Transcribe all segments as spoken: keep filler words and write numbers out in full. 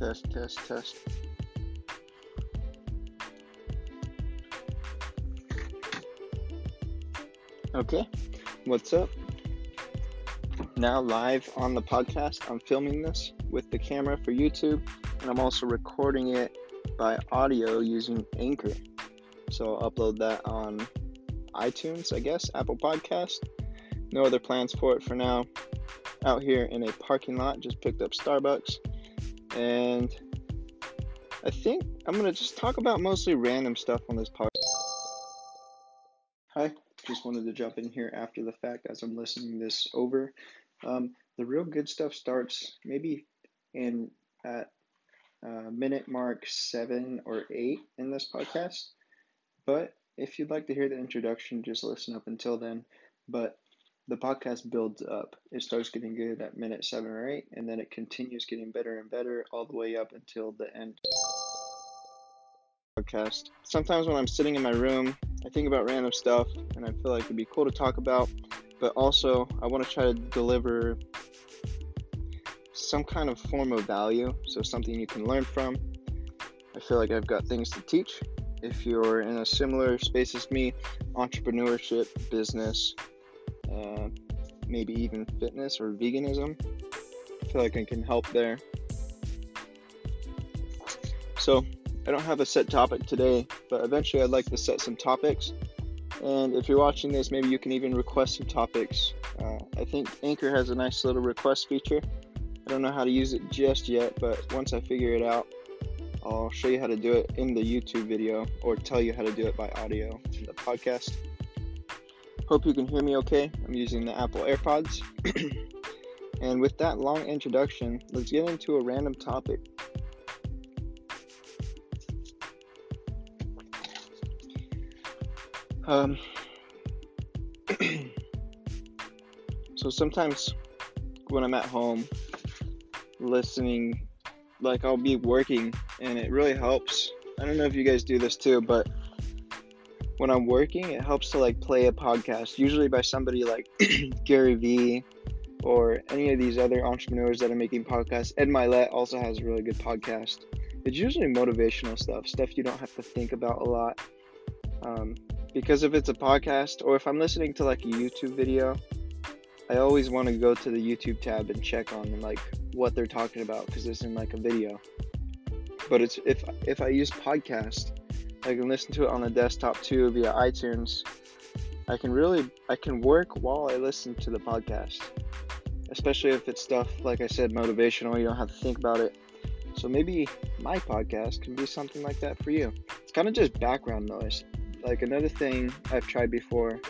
test, test, test. Okay, what's up? Now live on the podcast. I'm filming this with the camera for YouTube, and I'm also recording it by audio using Anchor. So I'll upload that on iTunes, I guess, Apple Podcast. No other plans for it for now. Out here in a parking lot, just picked up Starbucks, and I think I'm going to just talk about mostly random stuff on this podcast. Hi. Just wanted to jump in here after the fact as I'm listening this over. Um, the real good stuff starts maybe in at uh, minute mark seven or eight in this podcast. But if you'd like to hear the introduction, just listen up until then. But the podcast builds up. It starts getting good at minute seven or eight, and then it continues getting better and better all the way up until the end. Podcast. Sometimes when I'm sitting in my room, I think about random stuff, and I feel like it'd be cool to talk about, but also I want to try to deliver some kind of form of value, so something you can learn from. I feel like I've got things to teach. If you're in a similar space as me, entrepreneurship, business, uh, maybe even fitness or veganism, I feel like I can help there. So I don't have a set topic today, but eventually I'd like to set some topics. And if you're watching this, maybe you can even request some topics. Uh, I think Anchor has a nice little request feature. I don't know how to use it just yet, but once I figure it out, I'll show you how to do it in the YouTube video or tell you how to do it by audio in the podcast. Hope you can hear me okay. I'm using the Apple AirPods. And with that long introduction, let's get into a random topic. Um, so sometimes when I'm at home listening, like I'll be working, and it really helps. I don't know if you guys do this too, but when I'm working, it helps to like play a podcast, usually by somebody like Gary Vee or any of these other entrepreneurs that are making podcasts. Ed Milette also has a really good podcast. It's usually motivational stuff, stuff you don't have to think about a lot. Um, Because if it's a podcast, or if I'm listening to like a YouTube video, I always want to go to the YouTube tab and check on like what they're talking about because it's in like a video. But it's if if I use podcast, I can listen to it on the desktop too via iTunes. I can really I can work while I listen to the podcast, especially if it's stuff like I said motivational. You don't have to think about it. So maybe my podcast can be something like that for you. It's kind of just background noise. Like another thing I've tried before,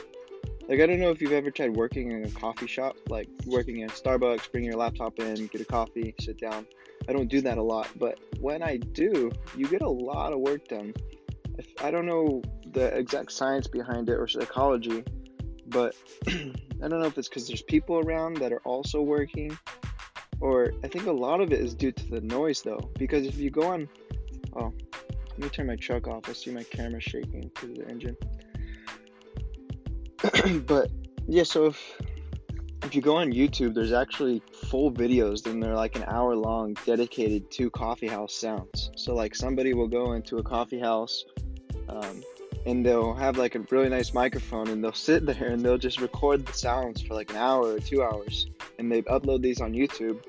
like I don't know if you've ever tried working in a coffee shop, like working at Starbucks, bring your laptop in, get a coffee, sit down. I don't do that a lot, but when I do, you get a lot of work done. If, I don't know the exact science behind it or psychology, but I don't know if it's because there's people around that are also working, or I think a lot of it is due to the noise though, because if you go on, oh, let me turn my truck off. I see my camera shaking because of the engine. But yeah, so if, if you go on YouTube, there's actually full videos, and they're like an hour long dedicated to coffee house sounds. So like somebody will go into a coffee house um, and they'll have like a really nice microphone, and they'll sit there and they'll just record the sounds for like an hour or two hours. And they upload these on YouTube.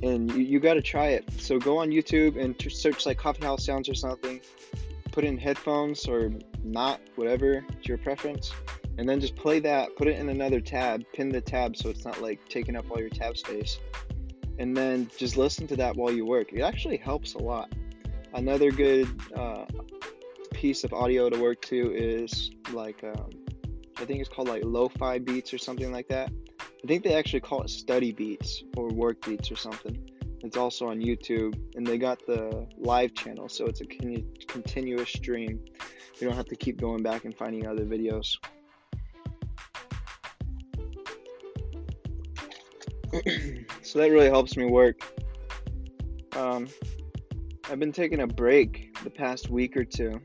And you, you got to try it. So go on YouTube and t- search like coffee house sounds or something. Put in headphones or not, whatever. It's your preference. And then just play that. Put it in another tab. Pin the tab so it's not like taking up all your tab space. And then just listen to that while you work. It actually helps a lot. Another good uh, piece of audio to work to is like, um, I think it's called like lo-fi beats or something like that. I think they actually call it study beats or work beats or something. It's also on YouTube, and they got the live channel, so it's a con- continuous stream. You don't have to keep going back and finding other videos. So that really helps me work. Um, I've been taking a break the past week or two.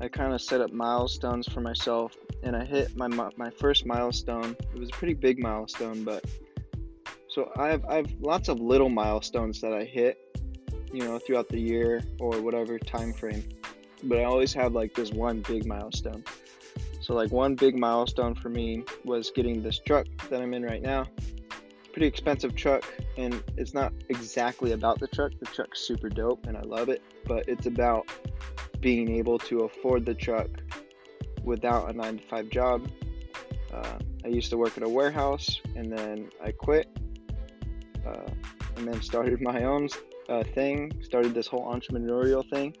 I kind of set up milestones for myself. And I hit my my first milestone. It was a pretty big milestone, but so I've I've lots of little milestones that I hit, you know, throughout the year or whatever time frame. But I always have like this one big milestone. So like one big milestone for me was getting this truck that I'm in right now. Pretty expensive truck, and it's not exactly about the truck. The truck's super dope and I love it, but it's about being able to afford the truck without a nine to five job. Uh, I used to work at a warehouse, and then I quit, uh, and then started my own uh, thing, started this whole entrepreneurial thing,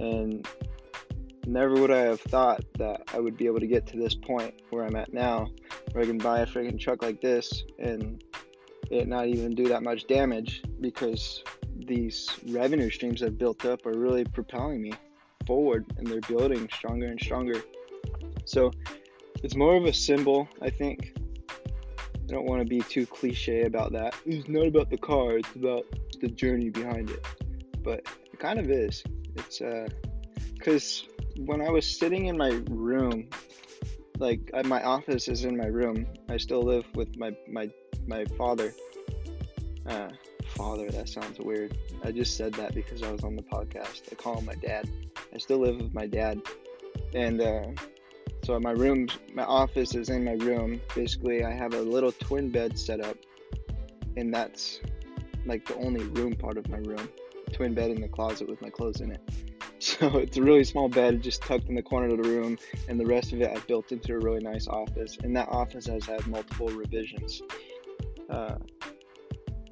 and never would I have thought that I would be able to get to this point where I'm at now, where I can buy a freaking truck like this and it not even do that much damage, because these revenue streams I've built up are really propelling me forward, and they're building stronger and stronger. So it's more of a symbol, I think. I don't want to be too cliche about that. It's not about the car, it's about the journey behind it. But it kind of is. It's uh, because when I was sitting in my room, like my office is in my room. I still live with my my my father. Uh, father, that sounds weird. I just said that because I was on the podcast. I call him my dad. I still live with my dad, and uh, so my room, my office is in my room. Basically, I have a little twin bed set up, and that's like the only room part of my room. Twin bed in the closet with my clothes in it. So it's a really small bed just tucked in the corner of the room, and the rest of it I built into a really nice office, and that office has had multiple revisions. Uh,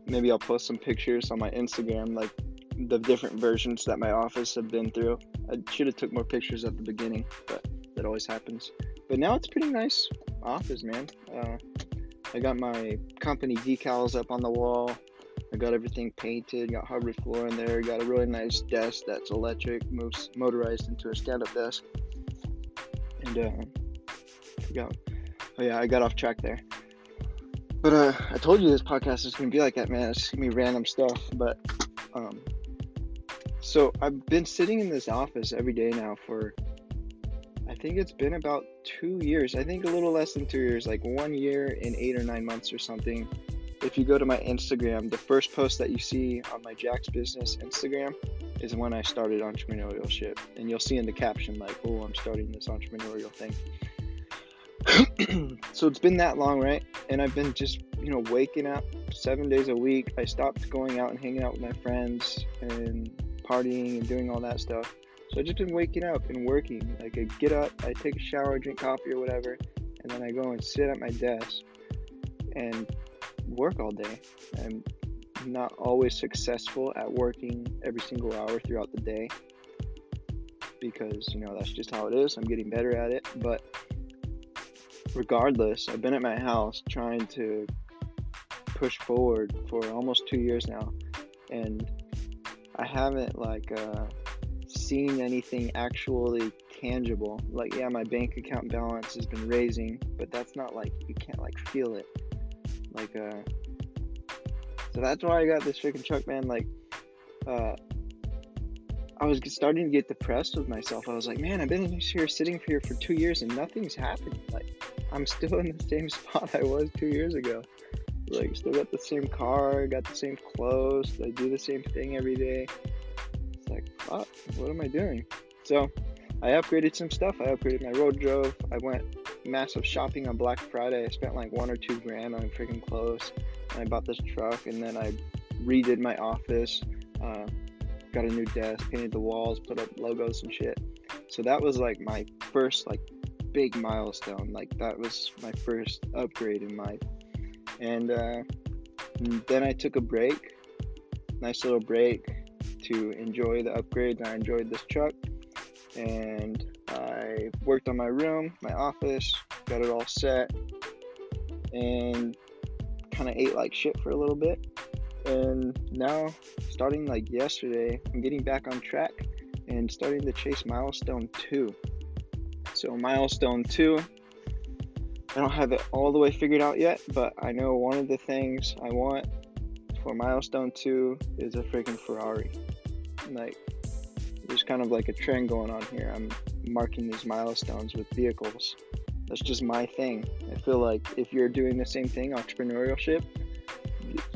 maybe I'll post some pictures on my Instagram, like the different versions that my office have been through. I should have took more pictures at the beginning, but that always happens. But now it's a pretty nice office, man. Uh, I got my company decals up on the wall. I got everything painted, got hardwood floor in there, got a really nice desk that's electric, moves motorized into a stand-up desk. And, uh, I forgot. Oh yeah, I got off track there. But, uh, I told you this podcast is going to be like that, man. It's going to be random stuff, but, um, so I've been sitting in this office every day now for, I think it's been about two years. I think a little less than two years, like one year and eight or nine months or something. If you go to my Instagram, the first post that you see on my Jack's Business Instagram is when I started entrepreneurship. And you'll see in the caption, like, oh, I'm starting this entrepreneurial thing. So it's been that long, right? And I've been just, you know, waking up seven days a week. I stopped going out and hanging out with my friends and partying and doing all that stuff. So I've just been waking up and working. Like, I get up, I take a shower, drink coffee or whatever, and then I go and sit at my desk and work all day. I'm not always successful at working every single hour throughout the day, because, you know, that's just how it is. I'm getting better at it, but regardless, I've been at my house trying to push forward for almost two years now, and I haven't like uh, seen anything actually tangible. Like, yeah, my bank account balance has been raising, but that's not like, you can't like feel it. Like, uh, so that's why I got this freaking truck, man. Like, uh, I was starting to get depressed with myself. I was like, man, I've been here sitting here for two years and nothing's happened. Like, I'm still in the same spot I was two years ago. Like, still got the same car, got the same clothes. I do the same thing every day. It's like, fuck, what am I doing? So I upgraded some stuff. I upgraded my wardrobe. I went massive shopping on Black Friday. I spent like one or two grand on freaking clothes, and I bought this truck, and then I redid my office, uh, got a new desk, painted the walls, put up logos and shit. So that was like my first like big milestone. Like, that was my first upgrade in life. And uh, then I took a break, nice little break to enjoy the upgrades. I enjoyed this truck, and I worked on my room, my office, got it all set, and kind of ate like shit for a little bit. And now, starting like yesterday, I'm getting back on track and starting to chase milestone two. So milestone two, I don't have it all the way figured out yet, but I know one of the things I want for milestone two is a freaking Ferrari. Like, there's kind of like a trend going on here. I'm marking these milestones with vehicles. That's just my thing. I feel like if you're doing the same thing, entrepreneurship,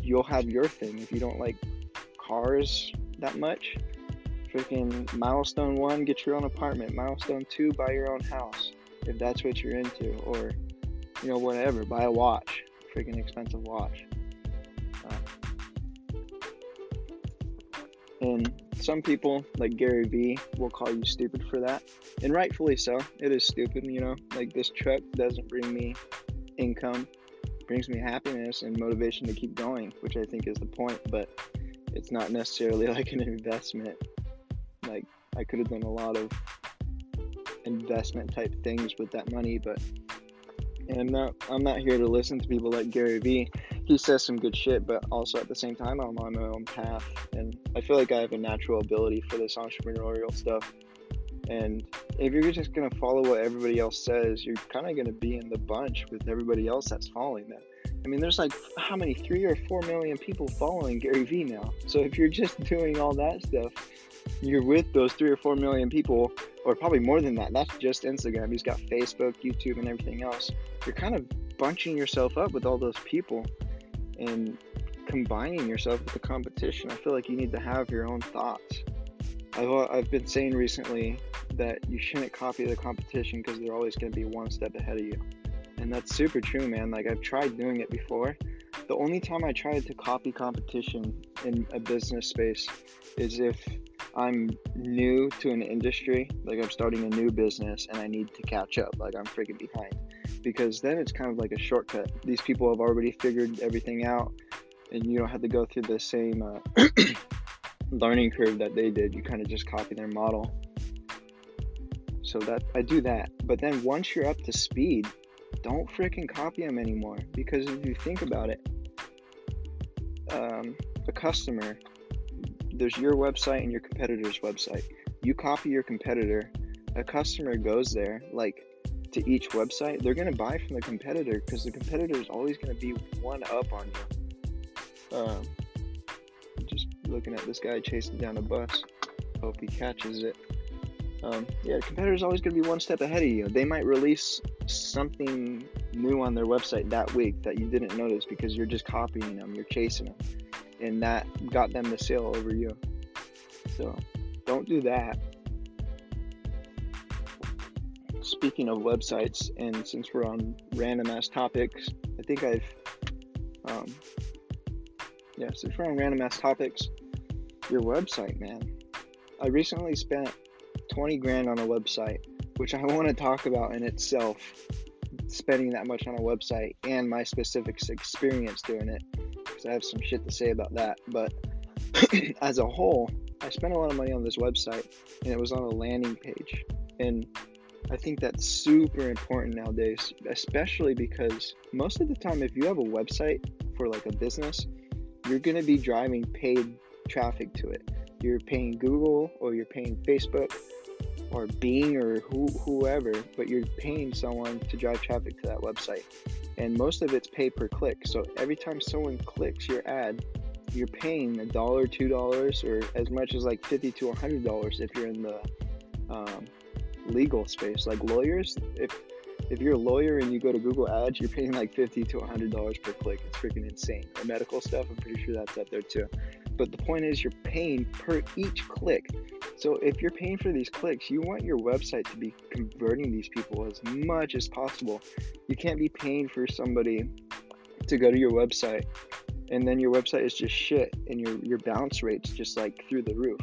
you'll have your thing. If you don't like cars, that much. Freaking milestone one, get your own apartment. Milestone two, buy your own house, if that's what you're into. Or, you know, whatever, buy a watch, freaking expensive watch. Uh, and some people, like Gary Vee, will call you stupid for that. And rightfully so. It is stupid, you know. Like, this truck doesn't bring me income. It brings me happiness and motivation to keep going, which I think is the point. But it's not necessarily like an investment. Like, I could have done a lot of investment type things with that money, but and I'm not I'm not here to listen to people like Gary Vee. He says some good shit, but also at the same time, I'm on my own path, and I feel like I have a natural ability for this entrepreneurial stuff. And if you're just gonna follow what everybody else says, you're kind of gonna be in the bunch with everybody else that's following them. I mean, there's like how many three or four million people following Gary Vee now. So if you're just doing all that stuff, you're with those three or four million people, or probably more than that. That's just Instagram. He's got Facebook, YouTube, and everything else. You're kind of bunching yourself up with all those people and combining yourself with the competition. I feel like you need to have your own thoughts. I've, I've been saying recently that you shouldn't copy the competition because they're always going to be one step ahead of you. And that's super true, man. Like, I've tried doing it before. The only time I tried to copy competition in a business space is if I'm new to an industry, like I'm starting a new business and I need to catch up, like I'm freaking behind, because then it's kind of like a shortcut. These people have already figured everything out, and you don't have to go through the same uh, learning curve that they did. You kind of just copy their model. So that I do that. But then once you're up to speed, don't freaking copy them anymore, because if you think about it, um, a customer, there's your website and your competitor's website. You copy your competitor, a customer goes there, like, to each website, they're going to buy from the competitor because the competitor is always going to be one up on you. Um, just looking at this guy chasing down a bus. Hope he catches it. Um, yeah, the competitor's always going to be one step ahead of you. They might release something new on their website that week that you didn't notice because you're just copying them, you're chasing them, and that got them the sale over you. So don't do that. Speaking of websites, and since we're on random ass topics, I think I've um yeah since we're on random ass topics, your website, man. I recently spent twenty grand on a website, which I want to talk about in itself, spending that much on a website and my specific experience doing it, because I have some shit to say about that. But as a whole, I spent a lot of money on this website, and it was on a landing page. And I think that's super important nowadays, especially because most of the time, if you have a website for like a business, you're going to be driving paid traffic to it. You're paying Google, or you're paying Facebook, or Bing, or who, whoever, but you're paying someone to drive traffic to that website. And most of it's pay per click. So every time someone clicks your ad, you're paying a dollar, two dollars, or as much as like fifty to a hundred dollars if you're in the um, legal space. Like lawyers, if if you're a lawyer and you go to Google Ads, you're paying like fifty to a hundred dollars per click. It's freaking insane. Or medical stuff, I'm pretty sure that's up there too. But the point is, you're paying per each click. So if you're paying for these clicks, you want your website to be converting these people as much as possible. You can't be paying for somebody to go to your website, and then your website is just shit, and your, your bounce rate's just like through the roof.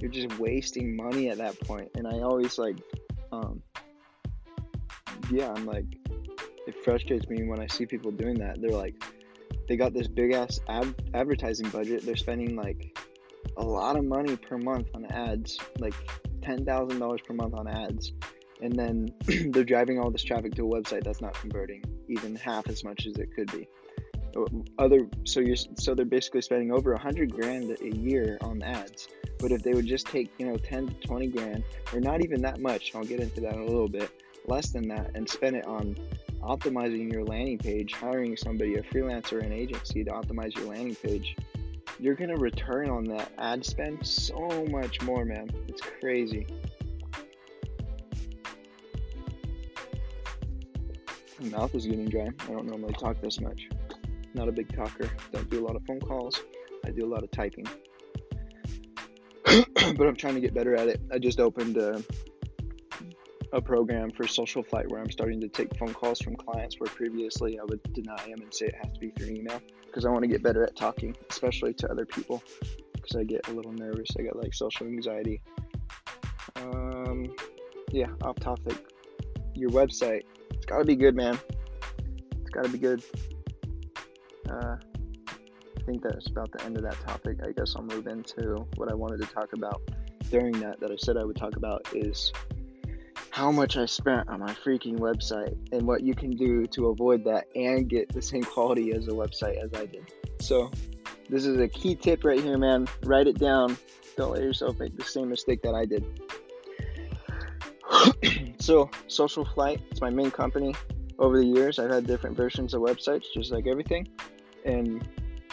You're just wasting money at that point. And I always like, um, yeah, I'm like, it frustrates me when I see people doing that. They're like, they got this big ass ad advertising budget. They're spending like a lot of money per month on ads, like ten thousand dollars per month on ads, and then they're driving all this traffic to a website that's not converting even half as much as it could be. Other so you're so they're basically spending over a hundred grand a year on ads. But if they would just take, you know, ten to twenty grand, or not even that much, I'll get into that in a little bit, less than that, and spend it on optimizing your landing page, hiring somebody, a freelancer, an agency to optimize your landing page, you're going to return on that ad spend so much more, man. It's crazy. My mouth is getting dry. I don't normally talk this much. Not a big talker. Don't do a lot of phone calls. I do a lot of typing. but I'm trying to get better at it. I just opened a, a program for Social Flight where I'm starting to take phone calls from clients where previously I would deny them and say it has to be through email, because I want to get better at talking, especially to other people, because I get a little nervous. I got like social anxiety. Um, yeah, off topic. Your website, it's got to be good, man. It's got to be good. Uh, I think that's about the end of that topic. I guess I'll move into what I wanted to talk about during that that I said I would talk about, is how much I spent on my freaking website and what you can do to avoid that and get the same quality as a website as I did. So this is a key tip right here, man. Write it down. Don't let yourself make the same mistake that I did. So Social Flight, it's my main company. Over the years, I've had different versions of websites, just like everything. And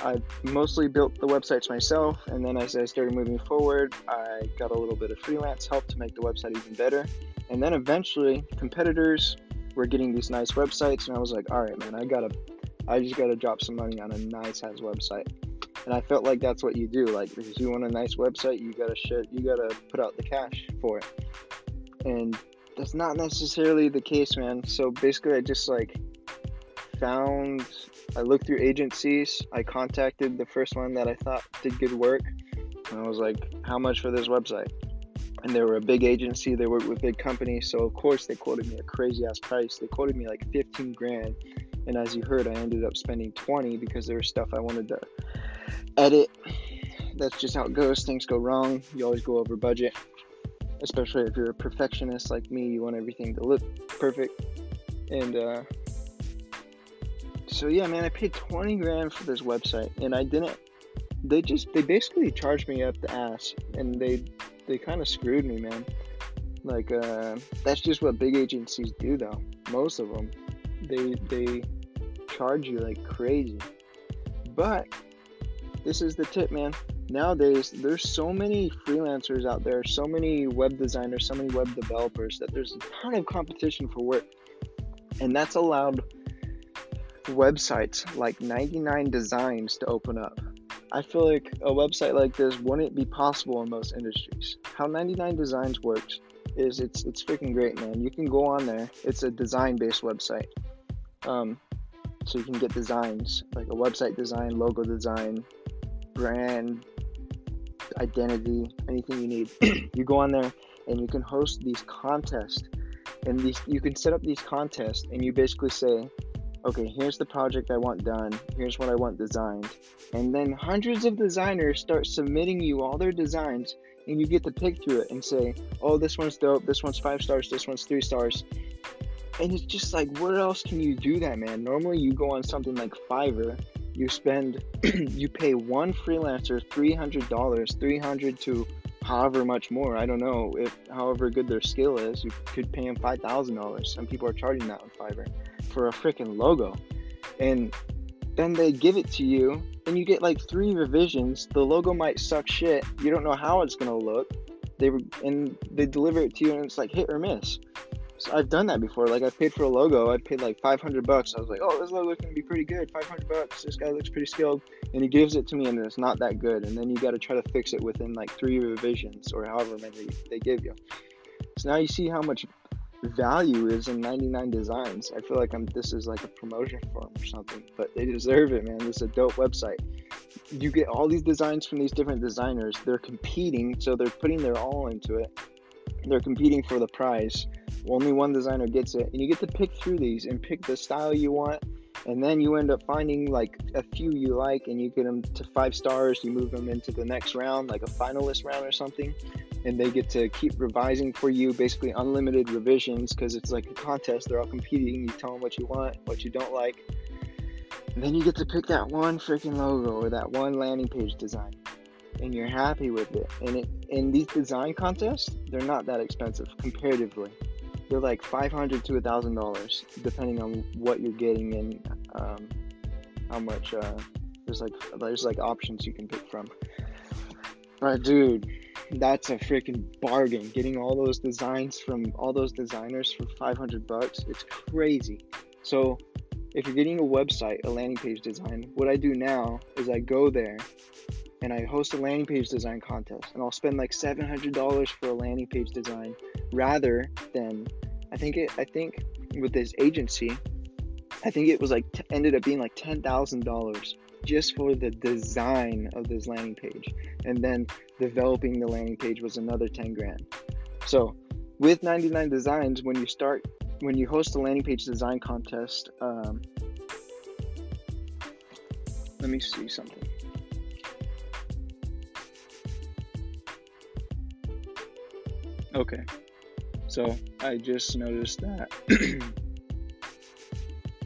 I mostly built the websites myself. And then as I started moving forward, I got a little bit of freelance help to make the website even better. And then eventually, competitors were getting these nice websites. And I was like, all right, man, I gotta, I just got to drop some money on a nice-ass website. And I felt like that's what you do. Like, if you want a nice website, you got to shit, you got to put out the cash for it. And that's not necessarily the case, man. So basically, I just like found, I looked through agencies. I contacted the first one that I thought did good work. And I was like, how much for this website? And they were a big agency. They worked with big companies. So of course, they quoted me a crazy ass price. They quoted me like fifteen grand. And as you heard, I ended up spending twenty because there was stuff I wanted to edit. That's just how it goes. Things go wrong. You always go over budget. Especially if you're a perfectionist like me, you want everything to look perfect. And uh, so yeah, man, I paid twenty grand for this website, and I didn't. They just they basically charged me up the ass, and they they kind of screwed me, man. Like uh, that's just what big agencies do, though. Most of them, they they charge you like crazy. But this is the tip, man. Nowadays, there's so many freelancers out there, so many web designers, so many web developers, that there's a ton of competition for work. And that's allowed websites like ninety-nine designs to open up. I feel like a website like this wouldn't be possible in most industries. How ninety-nine designs works is it's it's freaking great, man. You can go on there. It's a design-based website. Um, so you can get designs, like a website design, logo design, brand, identity, anything you need. You go on there and you can host these contests, and these you can set up these contests, and you basically say, okay, here's the project I want done, here's what I want designed, and then hundreds of designers start submitting you all their designs, and you get to pick through it and say, oh, this one's dope, this one's five stars, this one's three stars. And it's just like, where else can you do that, man? Normally you go on something like Fiverr, you spend, you pay one freelancer three hundred dollars, three hundred to however much more. I don't know if however good their skill is, you could pay them five thousand dollars. Some people are charging that on Fiverr for a freaking logo. And then they give it to you and you get like three revisions. The logo might suck shit. You don't know how it's going to look. They were, and they deliver it to you and it's like hit or miss. So I've done that before. Like, I paid for a logo. I paid like five hundred bucks. I was like, oh, this logo is going to be pretty good. five hundred bucks. This guy looks pretty skilled. And he gives it to me and it's not that good. And then you got to try to fix it within like three revisions or however many they give you. So now you see how much value is in ninety-nine designs. I feel like I'm, this is like a promotion for them or something, but they deserve it, man. This is a dope website. You get all these designs from these different designers. They're competing. So they're putting their all into it. They're competing for the prize. Only one designer gets it, and you get to pick through these and pick the style you want, and then you end up finding like a few you like, and you get them to five stars. You move them into the next round, like a finalist round or something, and they get to keep revising for you, basically unlimited revisions, because it's like a contest. They're all competing. You tell them what you want, what you don't like, and then you get to pick that one freaking logo or that one landing page design, and you're happy with it. And it, in these design contests, they're not that expensive comparatively. They're like five hundred dollars to one thousand dollars, depending on what you're getting and um, how much. Uh, there's like there's like options you can pick from. Right, dude, that's a freaking bargain. Getting all those designs from all those designers for five hundred bucks, it's crazy. So if you're getting a website, a landing page design, what I do now is I go there and I host a landing page design contest, and I'll spend like seven hundred dollars for a landing page design rather than, I think it, I think with this agency, I think it was like, t- ended up being like ten thousand dollars just for the design of this landing page. And then developing the landing page was another ten grand. So with ninety-nine designs, when you start, when you host a landing page design contest, um, let me see something. Okay, so I just noticed that,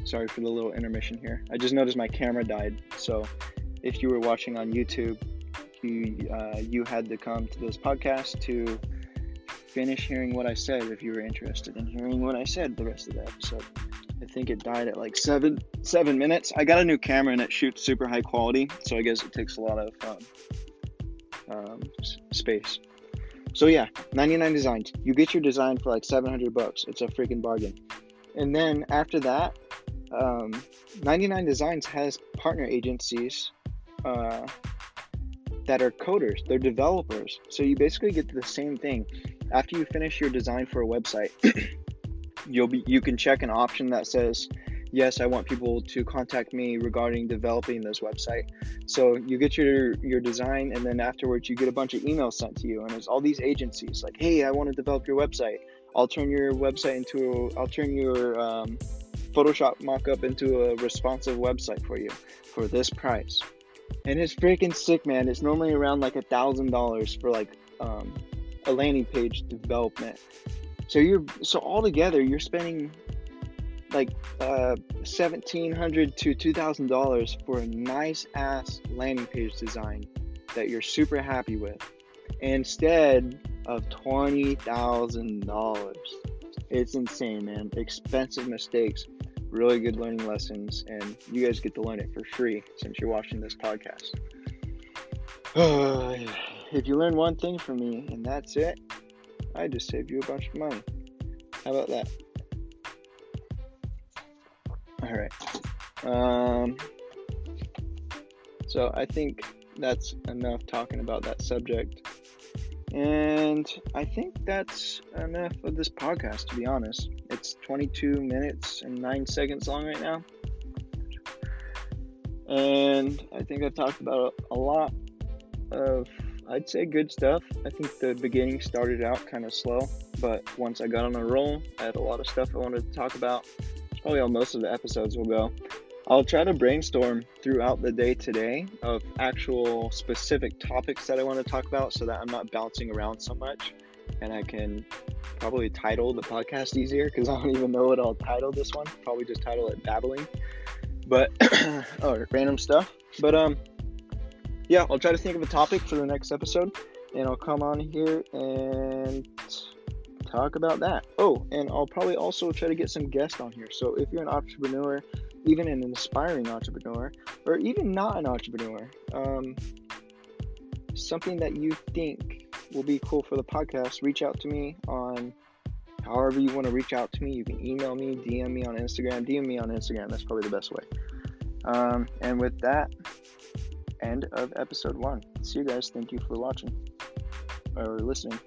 sorry for the little intermission here. I just noticed my camera died. So if you were watching on YouTube, you, uh, you had to come to this podcast to finish hearing what I said if you were interested in hearing what I said the rest of the episode. I think it died at like seven seven minutes. I got a new camera and it shoots super high quality, so I guess it takes a lot of um, um, space. So yeah, ninety-nine designs. You get your design for like seven hundred bucks. It's a freaking bargain. And then after that, um, ninety-nine designs has partner agencies uh, that are coders. They're developers. So you basically get the same thing. After you finish your design for a website, you'll be you can check an option that says, yes, I want people to contact me regarding developing this website. So you get your your design, and then afterwards you get a bunch of emails sent to you, and it's all these agencies like, hey, I want to develop your website. I'll turn your website into a, I'll turn your um, Photoshop mock-up into a responsive website for you for this price. And it's freaking sick, man. It's normally around like a thousand dollars for like um, a landing page development. So you're so all together you're spending like uh, seventeen hundred dollars to two thousand dollars for a nice ass landing page design that you're super happy with, instead of twenty thousand dollars. It's insane, man. Expensive mistakes, really good learning lessons, and you guys get to learn it for free since you're watching this podcast. If you learn one thing from me and that's it, I just saved you a bunch of money. How about that? All right. Um, so I think that's enough talking about that subject. And I think that's enough of this podcast, to be honest. It's twenty-two minutes and nine seconds long right now. And I think I've talked about a lot of, I'd say, good stuff. I think the beginning started out kind of slow, but once I got on a roll, I had a lot of stuff I wanted to talk about. Probably how most of the episodes will go. I'll try to brainstorm throughout the day today of actual specific topics that I want to talk about so that I'm not bouncing around so much, and I can probably title the podcast easier because I don't even know what I'll title this one. Probably just title it Babbling, but or random stuff. But um, yeah, I'll try to think of a topic for the next episode, and I'll come on here and talk about that. Oh, and I'll probably also try to get some guests on here. So if you're an entrepreneur, even an inspiring entrepreneur, or even not an entrepreneur, um, something that you think will be cool for the podcast, reach out to me on however you want to reach out to me. You can email me, D M me on Instagram, D M me on Instagram. That's probably the best way. Um, and with that, end of episode one. See you guys. Thank you for watching or listening.